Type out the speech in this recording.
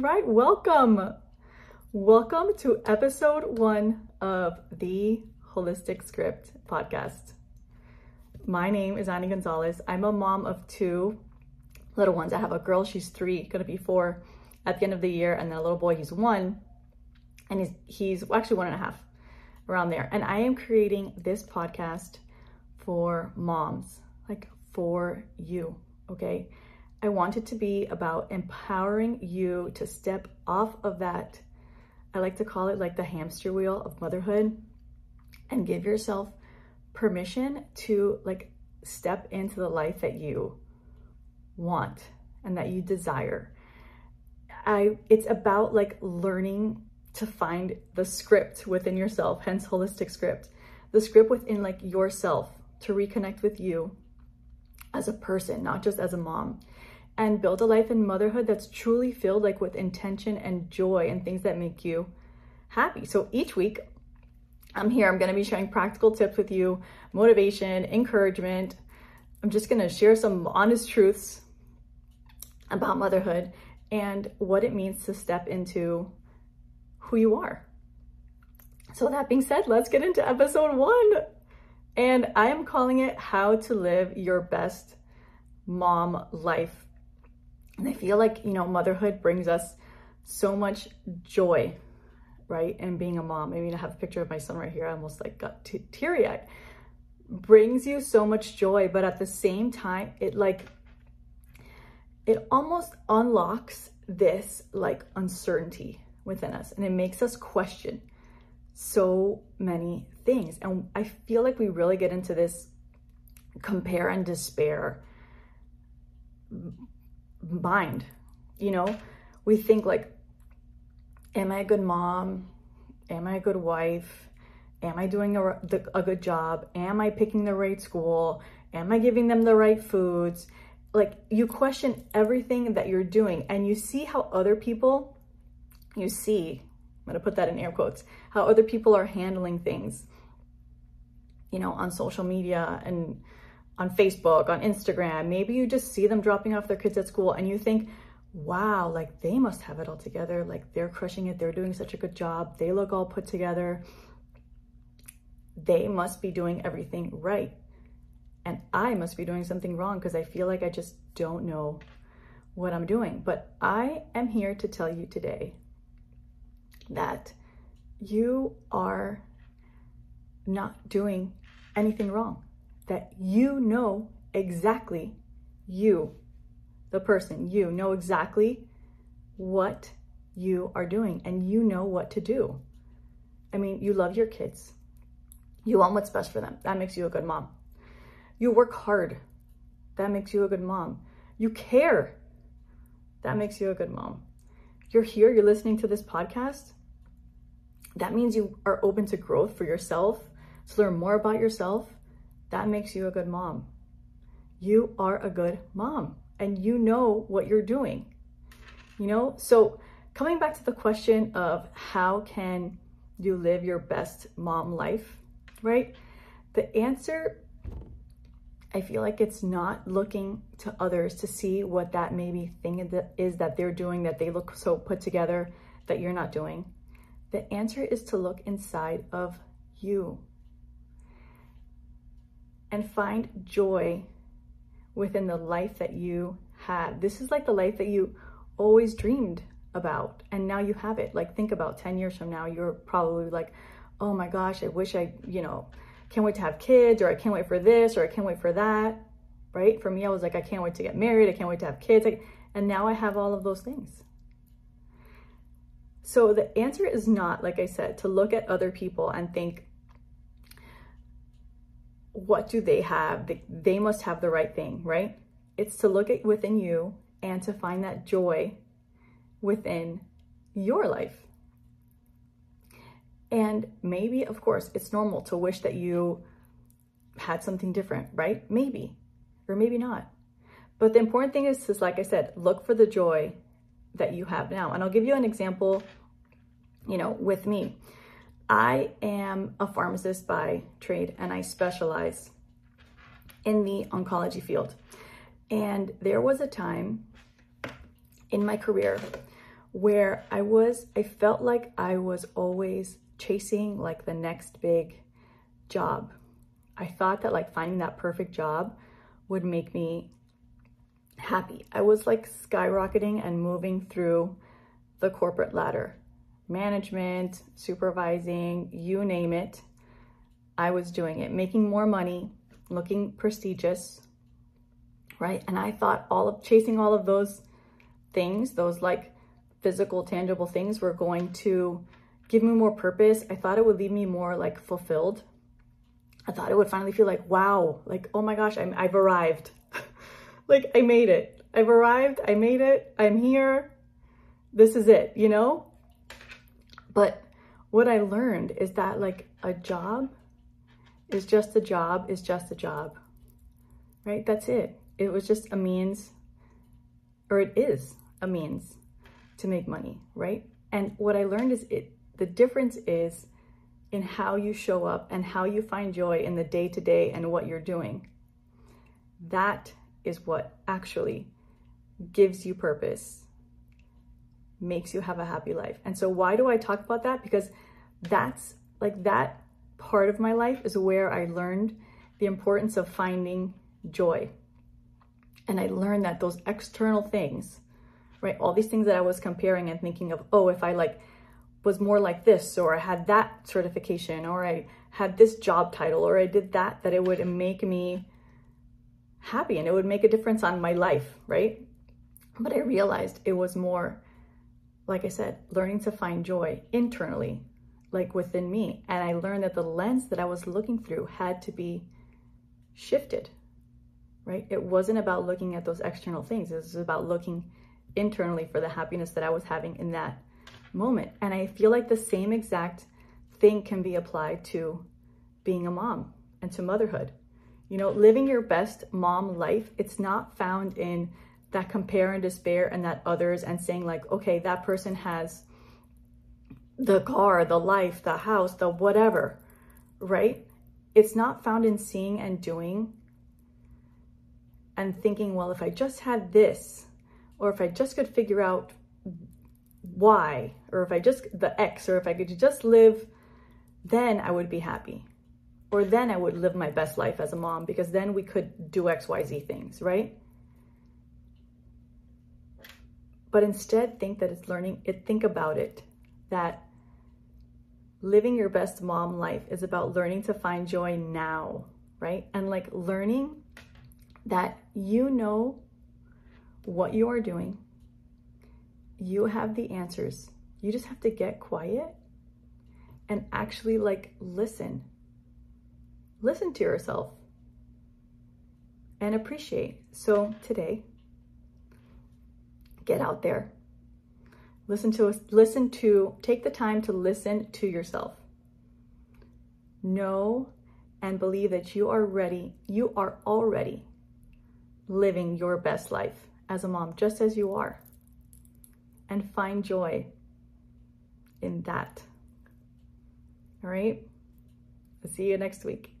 Right, welcome to episode 1 of the Holistic Script Podcast. My name is Ani Gonzalez. I'm a mom of 2 little ones. I have a girl, she's 3, gonna be 4 at the end of the year, and then a little boy, he's 1, and he's actually 1.5, around there. And I am creating this podcast for moms, like for you, okay? I want it to be about empowering you to step off of that, I like to call it like the hamster wheel of motherhood, and give yourself permission to like step into the life that you want and that you desire. It's about like learning to find the script within yourself, hence holistic script, the script within like yourself to reconnect with you as a person, not just as a mom, and build a life in motherhood that's truly filled like with intention and joy and things that make you happy. So each week I'm here, I'm going to be sharing practical tips with you, motivation, encouragement. I'm just going to share some honest truths about motherhood and what it means to step into who you are. So that being said, let's get into episode 1. And I am calling it How to Live Your Best Mom Life. And I feel like, you know, motherhood brings us so much joy, right? And being a mom, I mean, I have a picture of my son right here. I almost like got teary-eyed. Brings you so much joy, but at the same time, it almost unlocks this like uncertainty within us, and it makes us question so many things. And I feel like we really get into this compare and despair mind, you know? We think like, am I a good mom? Am I a good wife? Am I doing a good job? Am I picking the right school? Am I giving them the right foods? Like, you question everything that you're doing, and you see how other people, I'm going to put that in air quotes, how other people are handling things, you know, on social media and on Facebook, on Instagram. Maybe you just see them dropping off their kids at school and you think, wow, like they must have it all together. Like they're crushing it. They're doing such a good job. They look all put together. They must be doing everything right. And I must be doing something wrong because I feel like I just don't know what I'm doing. But I am here to tell you today that you are not doing anything wrong, that you know exactly, you, the person, you know exactly what you are doing, and you know what to do. I mean, you love your kids. You want what's best for them. That makes you a good mom. You work hard. That makes you a good mom. You care. That makes you a good mom. You're here, you're listening to this podcast. That means you are open to growth for yourself, to learn more about yourself. That makes you a good mom. You are a good mom, and you know what you're doing, you know? So coming back to the question of how can you live your best mom life, right? The answer, I feel like it's not looking to others to see what that maybe thing is that they're doing, that they look so put together, that you're not doing. The answer is to look inside of you and find joy within the life that you had. This is like the life that you always dreamed about, and now you have it. Like, think about 10 years from now, you're probably like, oh my gosh, I wish I, you know, can't wait to have kids, or I can't wait for this, or I can't wait for that, right? For me, I was like, I can't wait to get married. I can't wait to have kids. And now I have all of those things. So the answer is not, like I said, to look at other people and think, what do they have? They must have the right thing, right? It's to look at within you and to find that joy within your life. And maybe, of course, it's normal to wish that you had something different, right? Maybe, or maybe not. But the important thing is, like I said, look for the joy that you have now. And I'll give you an example, you know, with me. I am a pharmacist by trade, and I specialize in the oncology field. And there was a time in my career where I felt like I was always chasing like the next big job. I thought that like finding that perfect job would make me happy. I was like skyrocketing and moving through the corporate ladder, management, supervising, you name it. I was doing it, making more money, looking prestigious, right? And I thought chasing all of those things, those like physical, tangible things were going to give me more purpose. I thought it would leave me more like fulfilled. I thought it would finally feel like, wow, like, oh my gosh, I've arrived. Like I made it, I've arrived, I made it, I'm here. This is it, you know? But what I learned is that like a job is just a job is just a job, right? That's it. It was just a means, or it is a means to make money, right? And what I learned is the difference is in how you show up and how you find joy in the day-to-day and what you're doing. That is what actually gives you purpose, makes you have a happy life. And so why do I talk about that? Because that's like that part of my life is where I learned the importance of finding joy. And I learned that those external things, right? All these things that I was comparing and thinking of, oh, if I like was more like this, or I had that certification, or I had this job title, or I did that, that it would make me happy and it would make a difference on my life, right? But I realized it was more, like I said, learning to find joy internally, like within me. And I learned that the lens that I was looking through had to be shifted, right? It wasn't about looking at those external things. It was about looking internally for the happiness that I was having in that moment. And I feel like the same exact thing can be applied to being a mom and to motherhood. You know, living your best mom life, it's not found in that compare and despair and that others and saying like, okay, that person has the car, the life, the house, the whatever, right? It's not found in seeing and doing and thinking, well, if I just had this, or if I just could figure out why, or if I just, the X, or if I could just live, then I would be happy. Or then I would live my best life as a mom, because then we could do X, Y, Z things, right? But instead think that it's learning, think about it, that living your best mom life is about learning to find joy now, right? And like learning that you know what you are doing, you have the answers, you just have to get quiet and actually like listen to yourself and appreciate. So today, get out there, take the time to listen to yourself. Know and believe that you are ready. You are already living your best life as a mom, just as you are, and find joy in that. All right. I'll see you next week.